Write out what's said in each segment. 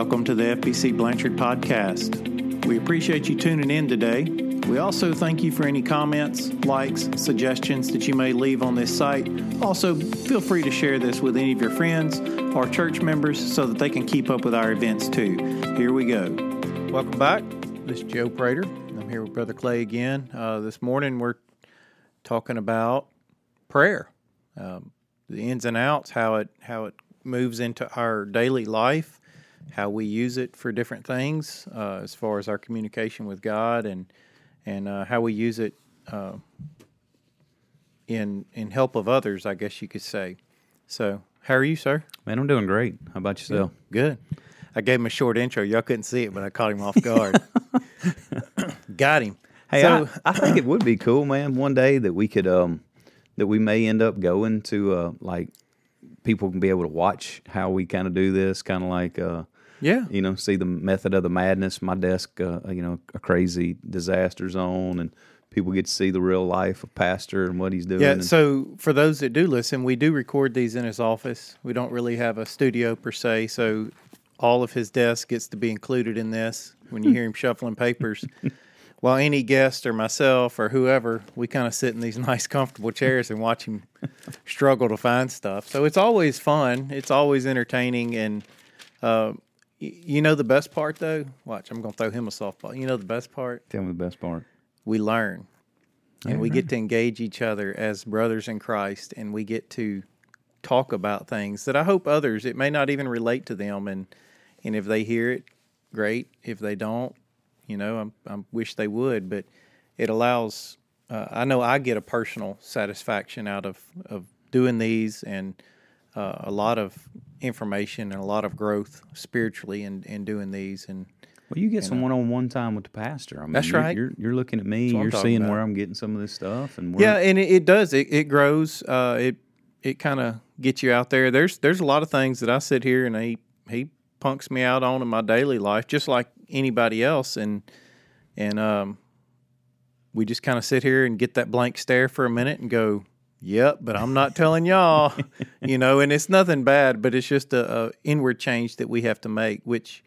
Welcome to the FBC Blanchard podcast. We appreciate you tuning in today. We also thank you for any comments, likes, suggestions that you may leave on this site. Also, feel free to share this with any of your friends or church members so that they can keep up with our events too. Here we go. Welcome back. This is Joe Prater. I'm here with Brother Clay again. This morning we're talking about prayer, the ins and outs, how it moves into our daily life, how we use it for different things as far as our communication with God, and how we use it in help of others, I guess you could say. So, how are you, sir? Man, I'm doing great. How about yourself? Good. I gave him a short intro. Y'all couldn't see it, but I caught him off guard. Got him. Hey, so, I think it would be cool, man, one day that we could that we may end up going to people can be able to watch how we kind of do this, kind of like see the method of the madness. My desk, a crazy disaster zone, and people get to see the real life of Pastor and what he's doing. Yeah, so for those that do listen, we do record these in his office. We don't really have a studio per se, so all of his desk gets to be included in this when you hear him shuffling papers. While any guest or myself or whoever, we kind of sit in these nice, comfortable chairs and watch him struggle to find stuff. So it's always fun. It's always entertaining. And you know the best part, though? Watch, I'm going to throw him a softball. You know the best part? Tell me the best part. We learn. And we get to engage each other as brothers in Christ. And we get to talk about things that I hope others, it may not even relate to them. And if they hear it, great. If they don't, I wish they would, but it allows. I know I get a personal satisfaction out of doing these, and a lot of information and a lot of growth spiritually in doing these. And well, you get some one-on-one time with the pastor. I mean, that's right. You're looking at me. You're seeing where I'm getting some of this stuff, and it does. It grows. It kind of gets you out there. There's a lot of things that I sit here and he punks me out on in my daily life, just like anybody else, and we just kind of sit here and get that blank stare for a minute and go, yep, but I'm not telling y'all, and it's nothing bad, but it's just a inward change that we have to make, which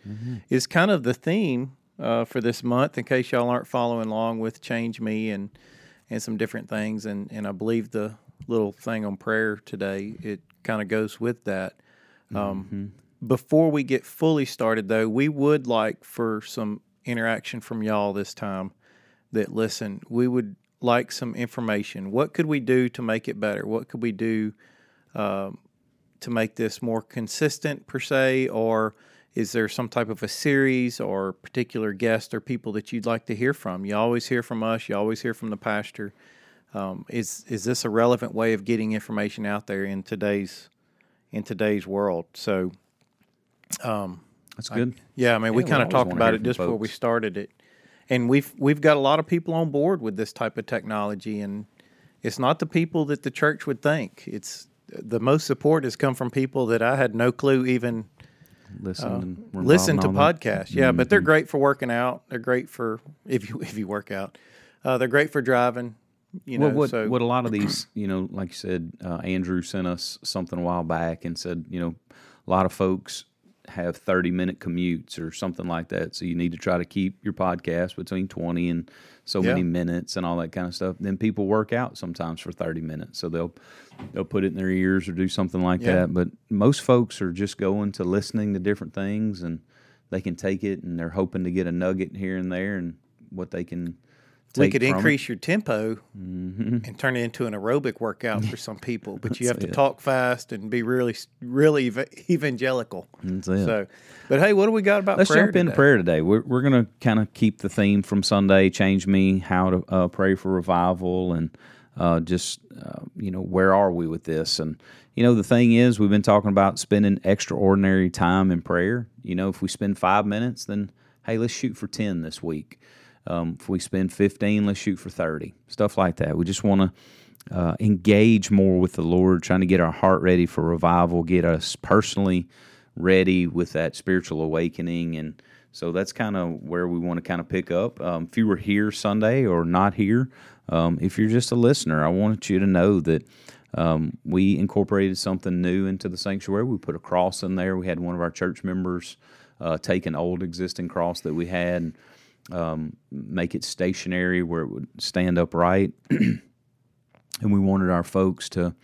is kind of the theme for this month, in case y'all aren't following along with Change Me and some different things, and I believe the little thing on prayer today, it kind of goes with that. Before we get fully started, though, we would like for some interaction from y'all this time that listen. We would like some information. What could we do to make it better? What could we do to make this more consistent, per se? Or is there some type of a series or particular guest or people that you'd like to hear from? You always hear from us. You always hear from the pastor. Is this a relevant way of getting information out there in today's world? So... that's good. We kind of talked about it just before we started it, and we've got a lot of people on board with this type of technology, and it's not the people that the church would think. It's the most support has come from people that I had no clue even listen to podcasts. Yeah, but they're great for working out. They're great for if you work out. They're great for driving. What a lot of these, like you said, Andrew sent us something a while back and said, a lot of folks have 30-minute commutes or something like that, so you need to try to keep your podcast between 20 and many minutes and all that kind of stuff. Then people work out sometimes for 30 minutes, so they'll put it in their ears or do something like that. But most folks are just going to listening to different things, and they can take it, and they're hoping to get a nugget here and there and what they can take. We could increase your tempo and turn it into an aerobic workout for some people, but you have to talk fast and be really, really evangelical. That's it. So, but hey, what do we got about prayer? Let's jump into prayer today. We're going to kind of keep the theme from Sunday, Change Me, how to pray for revival, and where are we with this? And, the thing is, we've been talking about spending extraordinary time in prayer. If we spend 5 minutes, then, hey, let's shoot for 10 this week. If we spend 15, let's shoot for 30, stuff like that. We just want to engage more with the Lord, trying to get our heart ready for revival, get us personally ready with that spiritual awakening. And so that's kind of where we want to kind of pick up. If you were here Sunday or not here, if you're just a listener, I want you to know that we incorporated something new into the sanctuary. We put a cross in there. We had one of our church members take an old existing cross that we had and make it stationary where it would stand upright. And we wanted our folks to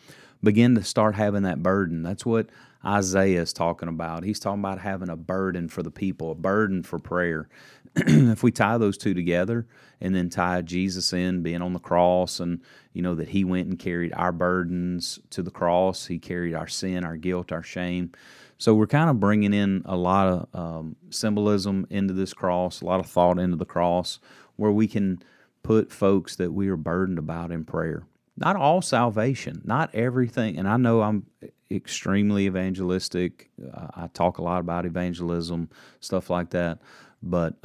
begin to start having that burden. That's what Isaiah is talking about. He's talking about having a burden for the people, a burden for prayer. If we tie those two together and then tie Jesus in, being on the cross, and you know that he went and carried our burdens to the cross. He carried our sin, our guilt, our shame. So we're kind of bringing in a lot of symbolism into this cross, a lot of thought into the cross, where we can put folks that we are burdened about in prayer. Not all salvation, not everything. And I know I'm extremely evangelistic. I talk a lot about evangelism, stuff like that. But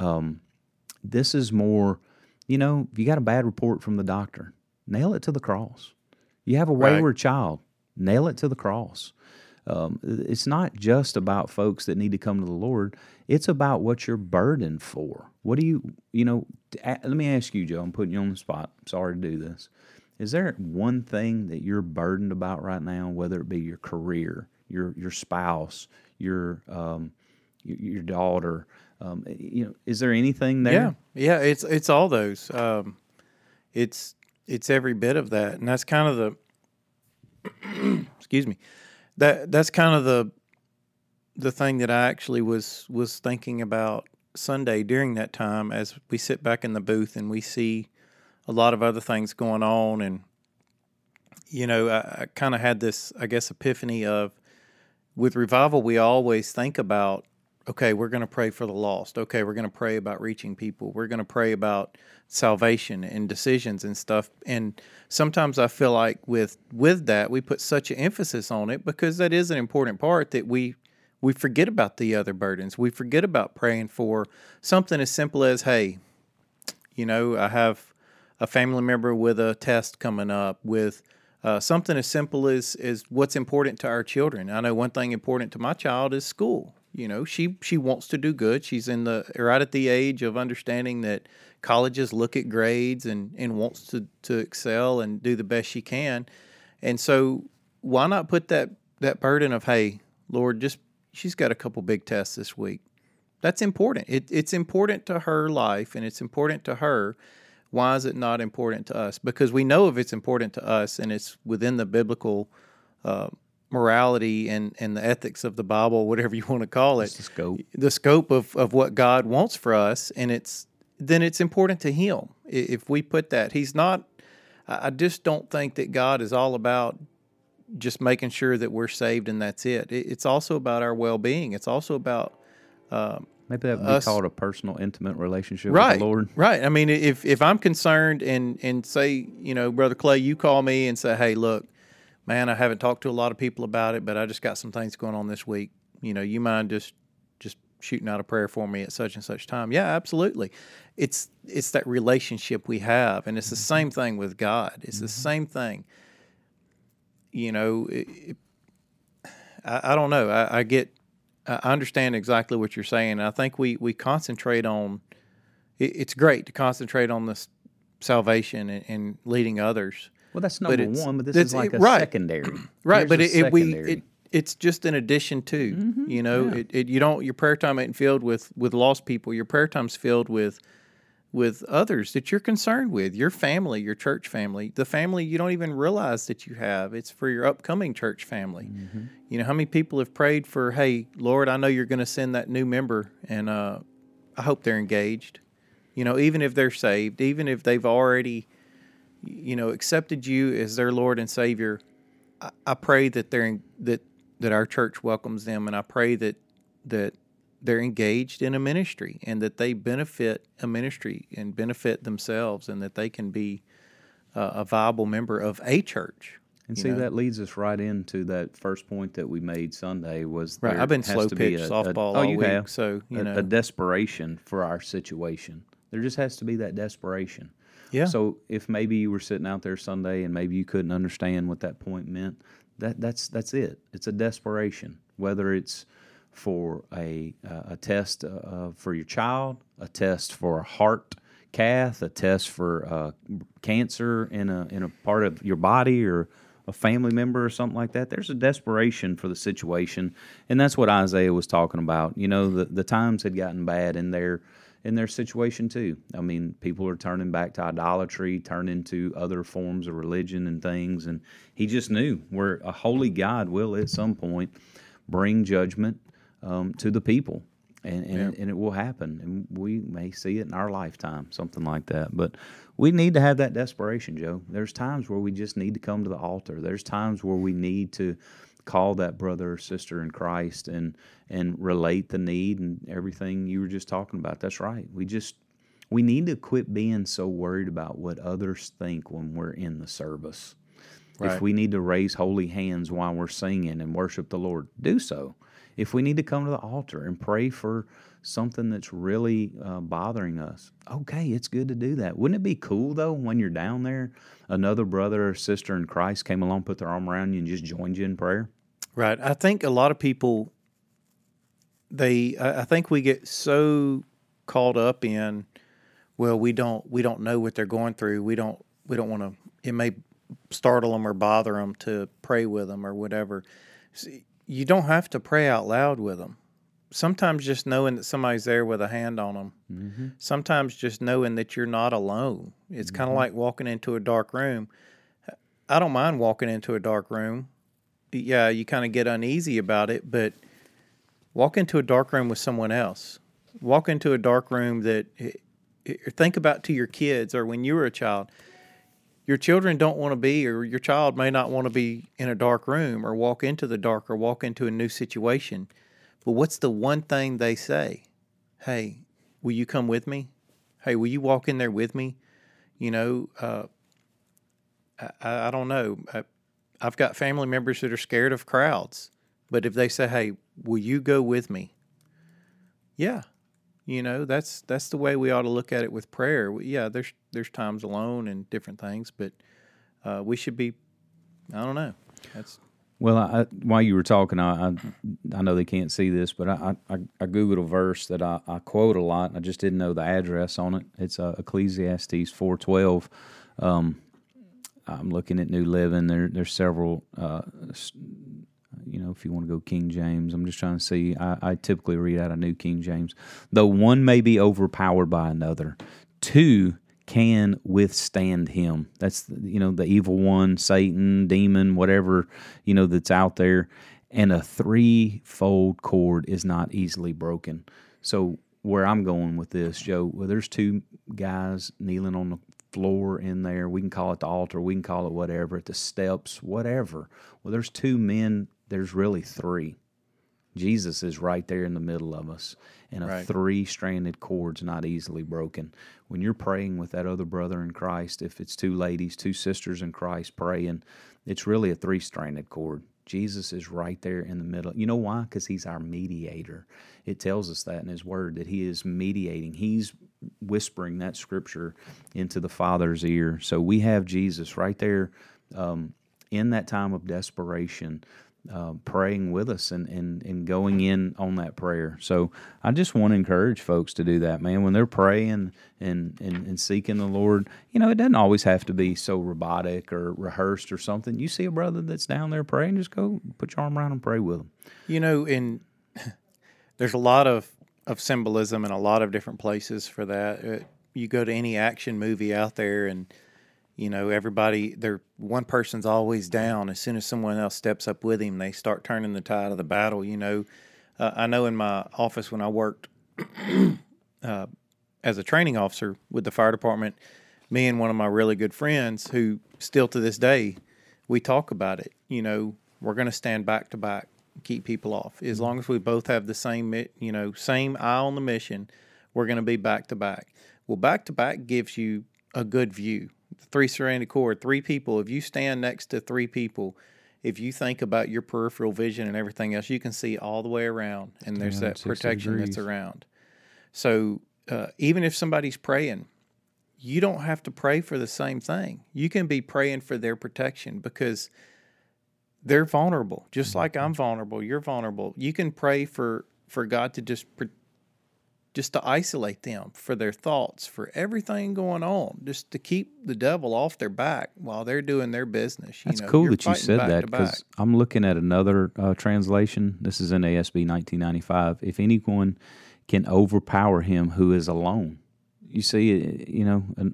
this is more, you know, if you got a bad report from the doctor, nail it to the cross. You have a wayward child, nail it to the cross. It's not just about folks that need to come to the Lord. It's about what you're burdened for. What do you know, let me ask you, Joe, I'm putting you on the spot. Sorry to do this. Is there one thing that you're burdened about right now, whether it be your career, your spouse, your daughter? You know, is there anything there? Yeah, it's all those. It's every bit of that, and that's kind of the excuse me. That's kind of the thing that I actually was thinking about Sunday during that time, as we sit back in the booth and we see a lot of other things going on. And, you know, I kind of had this, I guess, epiphany of, with revival, we always think about, okay, we're going to pray for the lost. Okay, we're going to pray about reaching people. We're going to pray about salvation and decisions and stuff. And sometimes I feel like with that, we put such an emphasis on it, because that is an important part, that we forget about the other burdens. We forget about praying for something as simple as, hey, you know, I have a family member with a test coming up, with something as simple as what's important to our children. I know one thing important to my child is school. You know, she wants to do good. She's in the right at the age of understanding that colleges look at grades and wants to excel and do the best she can. And so why not put that burden of, hey, Lord, just she's got a couple big tests this week. That's important. It's important to her life, and it's important to her. Why is it not important to us? Because we know if it's important to us and it's within the biblical morality and the ethics of the Bible, whatever you want to call it, the scope of what God wants for us, and then it's important to Him. If we put that, He's not. I just don't think that God is all about just making sure that we're saved and that's it. It's also about our well-being. It's also about maybe that would be called a personal, intimate relationship with the Lord. Right. I mean, if I'm concerned and say, you know, Brother Clay, you call me and say, hey, look, man, I haven't talked to a lot of people about it, but I just got some things going on this week. You know, you mind just shooting out a prayer for me at such and such time? Yeah, absolutely. It's that relationship we have, and it's the same thing with God. It's the same thing. You know, I don't know. I understand exactly what you're saying. I think we concentrate on, it's great to concentrate on this salvation and leading others. Well, that's number one, but this is like a secondary. Right, but it's just an addition to, you know. Yeah. Your prayer time ain't filled with lost people. Your prayer time's filled with others that you're concerned with, your family, your church family, the family you don't even realize that you have. It's for your upcoming church family. Mm-hmm. You know, how many people have prayed for, hey, Lord, I know you're going to send that new member, and I hope they're engaged. You know, even if they're saved, even if they've already, you know, accepted you as their Lord and Savior, I pray that that our church welcomes them, and I pray that they're engaged in a ministry, and that they benefit a ministry and benefit themselves, and that they can be a viable member of a church. And see, that leads us right into that first point that we made Sunday was right. I've been slow pitch softball all week, so you know, a desperation for our situation. There just has to be that desperation. Yeah. So if maybe you were sitting out there Sunday and maybe you couldn't understand what that point meant, that's it. It's a desperation, whether it's for a test for your child, a test for a heart cath, a test for cancer in a part of your body, or a family member or something like that, there's a desperation for the situation. And that's what Isaiah was talking about. You know, the times had gotten bad in their situation too. I mean, people are turning back to idolatry, turning to other forms of religion and things. And he just knew where a holy God will at some point bring judgment to the people. And it will happen, and we may see it in our lifetime, something like that. But we need to have that desperation, Joe. There's times where we just need to come to the altar. There's times where we need to call that brother or sister in Christ and relate the need and everything you were just talking about. That's right. We need to quit being so worried about what others think when we're in the service. Right. If we need to raise holy hands while we're singing and worship the Lord, do so. If we need to come to the altar and pray for something that's really bothering us, okay, it's good to do that. Wouldn't it be cool, though, when you're down there, another brother or sister in Christ came along, put their arm around you, and just joined you in prayer? Right. I think a lot of people, I think we get so caught up in, well, we don't know what they're going through. We don't want to, it may startle them or bother them to pray with them or whatever. See, you don't have to pray out loud with them. Sometimes just knowing that somebody's there with a hand on them. Mm-hmm. Sometimes just knowing that you're not alone. It's kind of like walking into a dark room. I don't mind walking into a dark room. Yeah, you kind of get uneasy about it, but walk into a dark room with someone else. Walk into a dark room that, think about to your kids or when you were a child. Your children don't want to be, or your child may not want to be in a dark room or walk into the dark or walk into a new situation. But what's the one thing they say? Hey, will you come with me? Hey, will you walk in there with me? You know, I don't know. I've got family members that are scared of crowds. But if they say, hey, will you go with me? Yeah. You know, that's the way we ought to look at it with prayer. Yeah, there's times alone and different things, but we should be, I don't know. Well, while you were talking, I know they can't see this, but I Googled a verse that I quote a lot, and I just didn't know the address on it. It's Ecclesiastes 4:12. I'm looking at New Living. There's several... you know, if you want to go King James, I'm just trying to see. I typically read out a New King James. Though one may be overpowered by another, two can withstand him. That's, you know, the evil one, Satan, demon, whatever, you know, that's out there. And a threefold cord is not easily broken. So where I'm going with this, Joe, well, there's two guys kneeling on the floor in there. We can call it the altar. We can call it whatever, at the steps, whatever. Well, there's two men. There's really three. Jesus is right there in the middle of us, and a three-stranded cord's not easily broken. When you're praying with that other brother in Christ, if it's two ladies, two sisters in Christ praying, it's really a three-stranded cord. Jesus is right there in the middle. You know why? Because he's our mediator. It tells us that in his word, that he is mediating. He's whispering that scripture into the Father's ear. So we have Jesus right there in that time of desperation, praying with us and going in on that prayer. So I just want to encourage folks to do that, man. When they're praying and seeking the Lord, you know, it doesn't always have to be so robotic or rehearsed or something. You see a brother that's down there praying, just go put your arm around and pray with him. You know, and there's a lot of symbolism in a lot of different places for that. You go to any action movie out there and, you know, everybody, one person's always down. As soon as someone else steps up with him, they start turning the tide of the battle, you know. I know in my office when I worked as a training officer with the fire department, me and one of my really good friends who still to this day, we talk about it. You know, we're going to stand back to back, keep people off. As long as we both have the same, you know, same eye on the mission, we're going to be back to back. Well, back to back gives you a good view. Three surrounded cord, three people. If you stand next to three people, if you think about your peripheral vision and everything else, you can see all the way around, and there's that protection degrees. That's around. So even if somebody's praying, you don't have to pray for the same thing. You can be praying for their protection because they're vulnerable. Just like I'm vulnerable, you're vulnerable. You can pray for God to just just to isolate them for their thoughts, for everything going on, just to keep the devil off their back while they're doing their business. That's cool that you said that, because I'm looking at another translation. This is in ASB 1995. If anyone can overpower him who is alone. You see,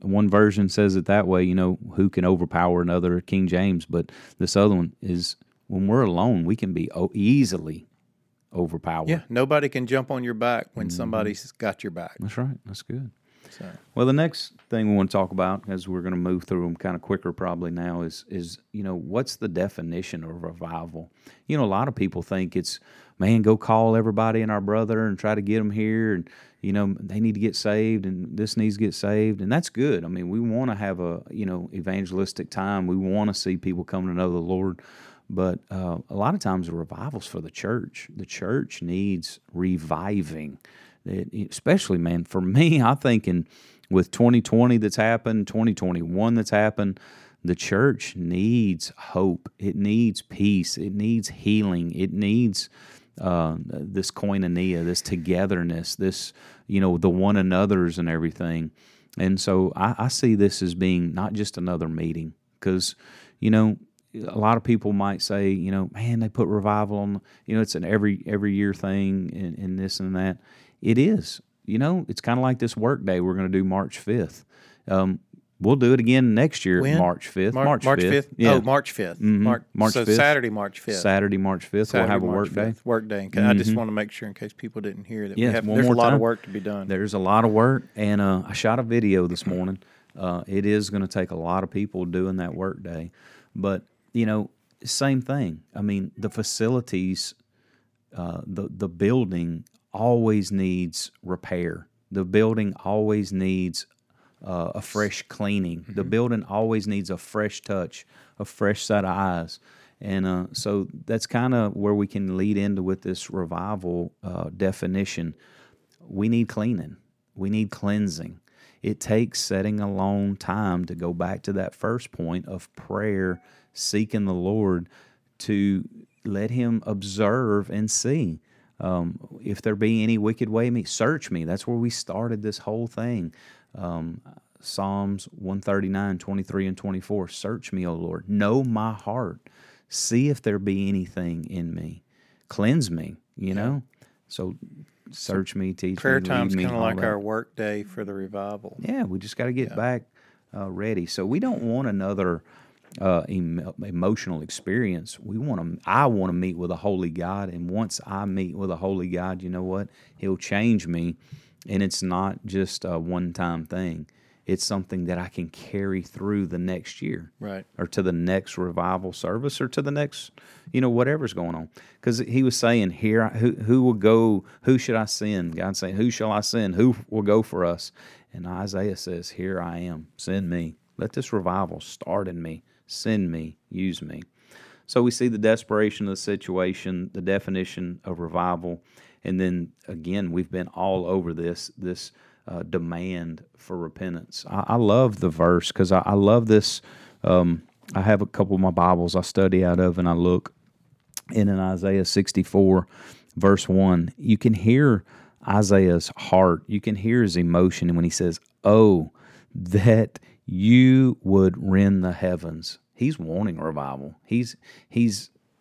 one version says it that way, who can overpower another, King James, but this other one is when we're alone, we can be easily overpowered. Yeah, nobody can jump on your back when somebody's got your back. That's right. That's good. So. Well, the next thing we want to talk about, as we're going to move through them kind of quicker probably now, is what's the definition of revival? A lot of people think it's, man, go call everybody and our brother and try to get them here, and, they need to get saved, and this needs to get saved, and that's good. I mean, we want to have a, evangelistic time. We want to see people come to know the Lord. But a lot of times the revival's for the church. The church needs reviving. Especially, man, for me, I think with 2020 that's happened, 2021 that's happened, the church needs hope. It needs peace. It needs healing. It needs this koinonia, this togetherness, this, the one another's and everything. And so I see this as being not just another meeting, because, a lot of people might say, man, they put revival on, it's an every year thing and this and that. It is. It's kind of like this work day we're going to do March 5th. We'll do it again next year, March 5th. March 5th? Yeah. Oh, March 5th. Mm-hmm. March 5th. So Saturday, March 5th. Saturday, March 5th. Saturday, we'll have a work day. Work day. Mm-hmm. I just want to make sure in case people didn't hear that there's a lot of work to be done. There's a lot of work. And I shot a video this morning. It is going to take a lot of people doing that work day. But, same thing. I mean, the facilities, the building always needs repair. The building always needs a fresh cleaning. Mm-hmm. The building always needs a fresh touch, a fresh set of eyes. And so that's kind of where we can lead into with this revival definition. We need cleaning. We need cleansing. It takes setting a long time to go back to that first point of prayer, seeking the Lord to let Him observe and see. If there be any wicked way in me, search me. That's where we started this whole thing. Psalms 139, 23, and 24. Search me, O Lord. Know my heart. See if there be anything in me. Cleanse me, So search me, teach me, lead me. Prayer time's kind of like our work day for the revival. Yeah, we just got to get back ready. So we don't want another emotional experience. I want to meet with a holy God, and once I meet with a holy God, you know what? He'll change me, and it's not just a one-time thing. It's something that I can carry through the next year, right? Or to the next revival service, or to the next, whatever's going on. Because he was saying here, who will go? Who should I send? God saying, who shall I send? Who will go for us? And Isaiah says, here I am, send me. Let this revival start in me. Send me, use me. So we see the desperation of the situation, the definition of revival, and then, again, we've been all over this demand for repentance. I love the verse because I love this. I have a couple of my Bibles I study out of, and I look in Isaiah 64, verse 1. You can hear Isaiah's heart. You can hear his emotion when he says, oh, that you would rend the heavens. He's wanting revival. He's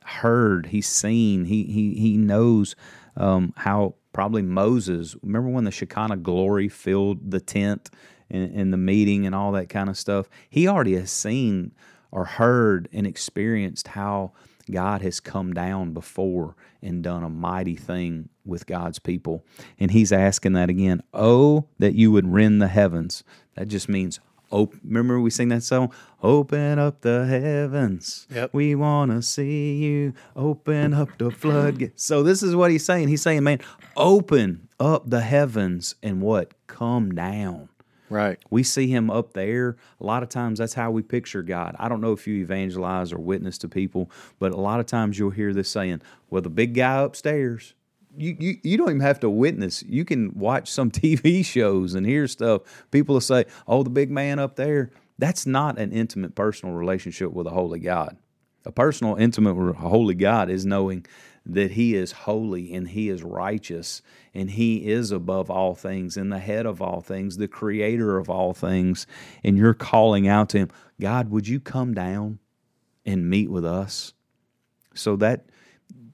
heard. He's seen. He knows how probably Moses. Remember when the Shekinah glory filled the tent and the meeting and all that kind of stuff? He already has seen or heard and experienced how God has come down before and done a mighty thing with God's people. And he's asking that again. Oh, that you would rend the heavens. That just means, remember we sing that song? Open up the heavens. Yep. We want to see you. Open up the floodgates. So this is what he's saying. He's saying, man, open up the heavens and what? Come down. Right. We see him up there. A lot of times that's how we picture God. I don't know if you evangelize or witness to people, but a lot of times you'll hear this saying, well, the big guy upstairs. You don't even have to witness. You can watch some TV shows and hear stuff. People will say, oh, the big man up there. That's not an intimate personal relationship with a holy God. A personal, intimate, holy God is knowing that He is holy and He is righteous and He is above all things and the head of all things, the creator of all things. And you're calling out to Him, God, would you come down and meet with us? So that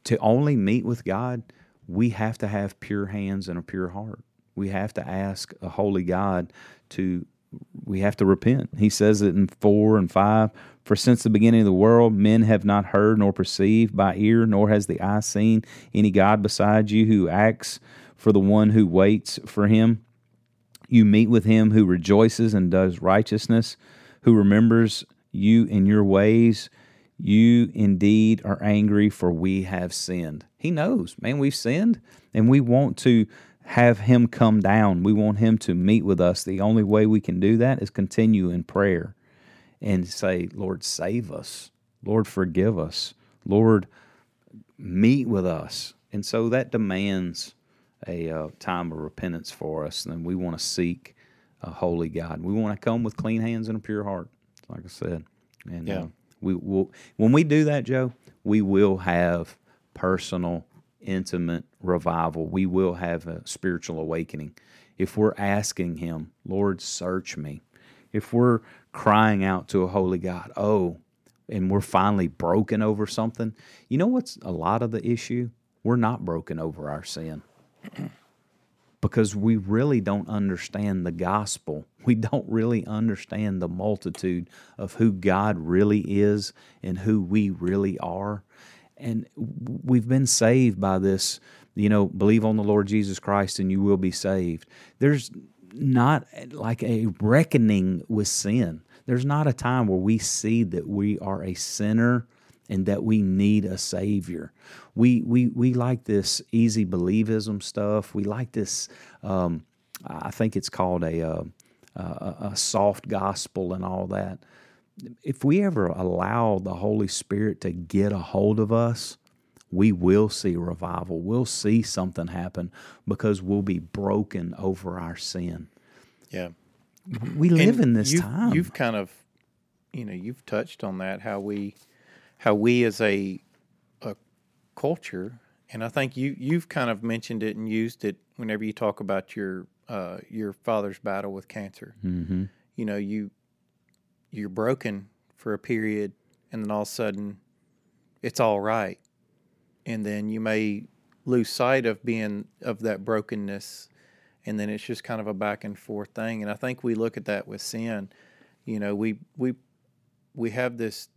to only meet with God, we have to have pure hands and a pure heart. We have to ask a holy God to, we have to repent. He says it in 4 and 5. For since the beginning of the world, men have not heard nor perceived by ear, nor has the eye seen any God beside you who acts for the one who waits for Him. You meet with Him who rejoices and does righteousness, who remembers you in your ways. You indeed are angry, for we have sinned. He knows, man, we've sinned, and we want to have Him come down. We want Him to meet with us. The only way we can do that is continue in prayer and say, Lord, save us. Lord, forgive us. Lord, meet with us. And so that demands a time of repentance for us, and we want to seek a holy God. We want to come with clean hands and a pure heart, like I said. And yeah. We will, when we do that, Joe, we will have personal, intimate revival. We will have a spiritual awakening. If we're asking Him, Lord, search me. If we're crying out to a holy God, oh, and we're finally broken over something, you know what's a lot of the issue? We're not broken over our sin because we really don't understand the gospel. We don't really understand the multitude of who God really is and who we really are. And we've been saved by this, you know, believe on the Lord Jesus Christ and you will be saved. There's not like a reckoning with sin. There's not a time where we see that we are a sinner and that we need a Savior. We like this easy believism stuff. We like this, I think it's called a soft gospel and all that. If we ever allow the Holy Spirit to get a hold of us, we will see revival. We'll see something happen because we'll be broken over our sin. Yeah. We live in this time. You've kind of, you know, you've touched on that, how we as a culture, and I think you've kind of mentioned it and used it whenever you talk about your father's battle with cancer. Mm-hmm. You know, you're broken for a period and then all of a sudden it's all right. And then you may lose sight of being of that brokenness, and then it's just kind of a back and forth thing. And I think we look at that with sin. You know, we have this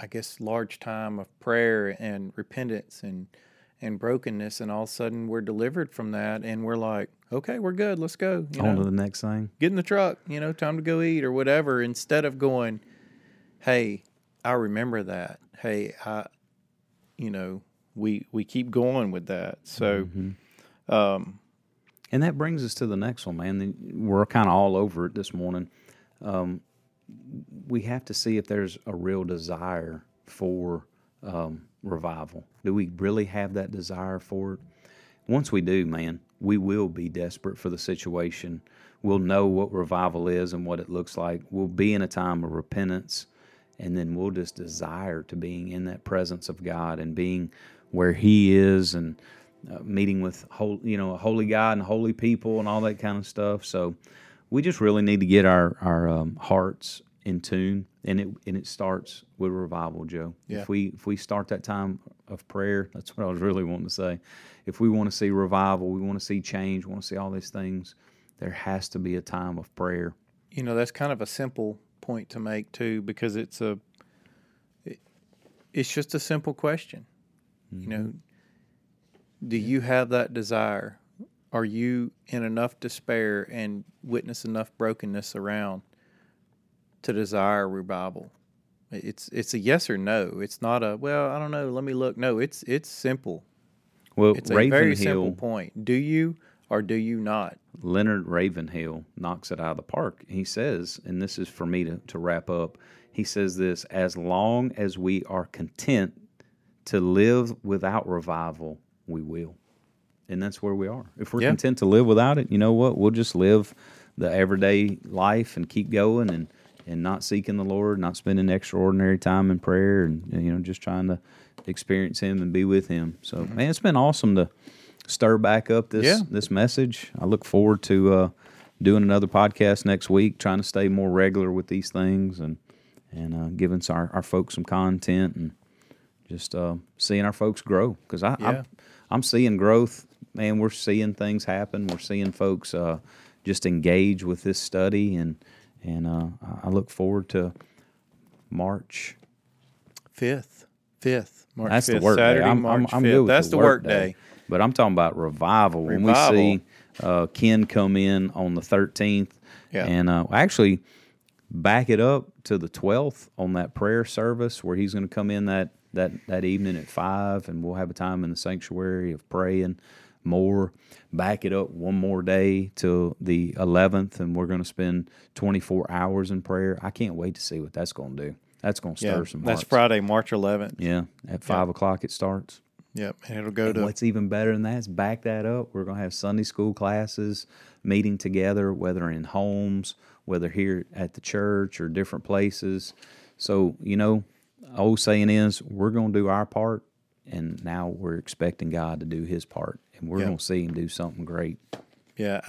I guess large time of prayer and repentance and brokenness, and all of a sudden we're delivered from that, and we're like, okay, we're good, let's go. On to the next thing. Get in the truck, you know, time to go eat or whatever, instead of going, hey, I remember that. Hey, you know, we keep going with that. So, mm-hmm. And that brings us to the next one, man. We're kind of all over it this morning. We have to see if there's a real desire for revival. Do we really have that desire for it? Once we do, man, we will be desperate for the situation. We'll know what revival is and what it looks like. We'll be in a time of repentance. And then we'll just desire to being in that presence of God and being where He is and meeting with a holy God and holy people and all that kind of stuff. So we just really need to get our hearts in tune, and it starts with revival, Joe. Yeah. If we start that time of prayer, that's what I was really wanting to say. If we want to see revival, we want to see change, we want to see all these things, there has to be a time of prayer. You know, that's kind of a simple point to make too, because it's just a simple question. Mm-hmm. You know, do you have that desire? Are you in enough despair and witness enough brokenness around to desire revival? It's a yes or no. It's not a, well, I don't know, let me look. No, it's simple. Well, it's a very simple point. Do you or do you not? Leonard Ravenhill knocks it out of the park. He says, and this is for me to wrap up, he says this, as long as we are content to live without revival, we will. And that's where we are. If we're content to live without it, you know what? We'll just live the everyday life and keep going and and not seeking the Lord, not spending extraordinary time in prayer, and just trying to experience Him and be with Him. So, man, it's been awesome to stir back up this message. I look forward to doing another podcast next week, trying to stay more regular with these things, and giving our folks some content, and just seeing our folks grow. Because I'm seeing growth. Man, we're seeing things happen. We're seeing folks just engage with this study, and I look forward to March 5th. March 5th. That's the work Saturday, day. I'm good with that's the work day. But I'm talking about revival. When we see Ken come in on the 13th, and actually back it up to the 12th on that prayer service where he's going to come in that evening at 5, and we'll have a time in the sanctuary of praying more. Back it up one more day till the 11th, and we're going to spend 24 hours in prayer. I can't wait to see what that's going to do. That's going to stir some hearts. That's Friday, March 11th. Yeah, at 5 o'clock it starts. Yep, and it'll go to... What's even better than that is back that up. We're going to have Sunday school classes meeting together, whether in homes, whether here at the church or different places. So, old saying is, we're going to do our part, and now we're expecting God to do His part, and we're going to see Him do something great. Yeah,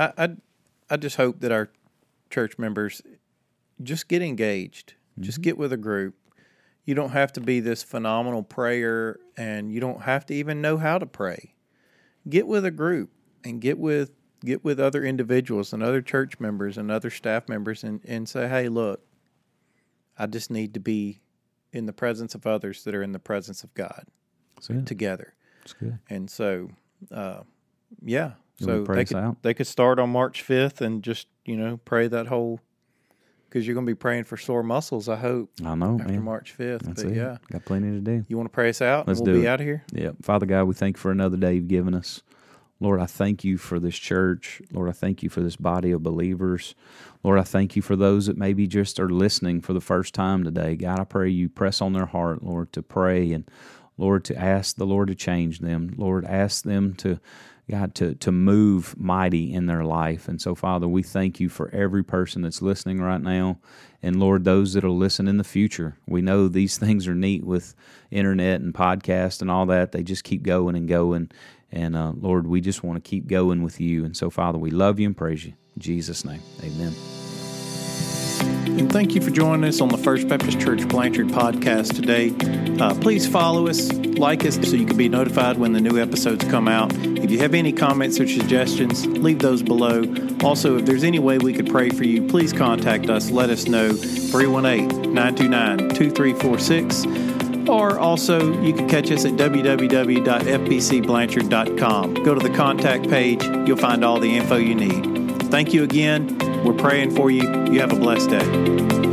I just hope that our church members just get engaged. Mm-hmm. Just get with a group. You don't have to be this phenomenal prayer, and you don't have to even know how to pray. Get with a group and get with other individuals and other church members and other staff members, and say, hey, look, I just need to be in the presence of others that are in the presence of God together. That's good. And so, so they could start on March 5th and just, pray that whole... Because you're going to be praying for sore muscles, I hope. I know, after March 5th. That's it. Yeah. Got plenty to do. You want to pray us out? Let's do it. We'll be out of here? Yeah. Father God, we thank you for another day you've given us. Lord, I thank you for this church. Lord, I thank you for this body of believers. Lord, I thank you for those that maybe just are listening for the first time today. God, I pray you press on their heart, Lord, to pray, and Lord, to ask the Lord to change them. Lord, ask them to... God, to move mighty in their life. And so, Father, we thank you for every person that's listening right now. And, Lord, those that will listen in the future. We know these things are neat with internet and podcast and all that. They just keep going and going. And, Lord, we just want to keep going with you. And so, Father, we love you and praise you. In Jesus' name, amen. And thank you for joining us on the First Baptist Church Blanchard podcast today. Please follow us, like us, so you can be notified when the new episodes come out. If you have any comments or suggestions, leave those below. Also, if there's any way we could pray for you, please contact us. Let us know, 318-929-2346. Or also, you can catch us at www.fbcblanchard.com. Go to the contact page. You'll find all the info you need. Thank you again. We're praying for you. You have a blessed day.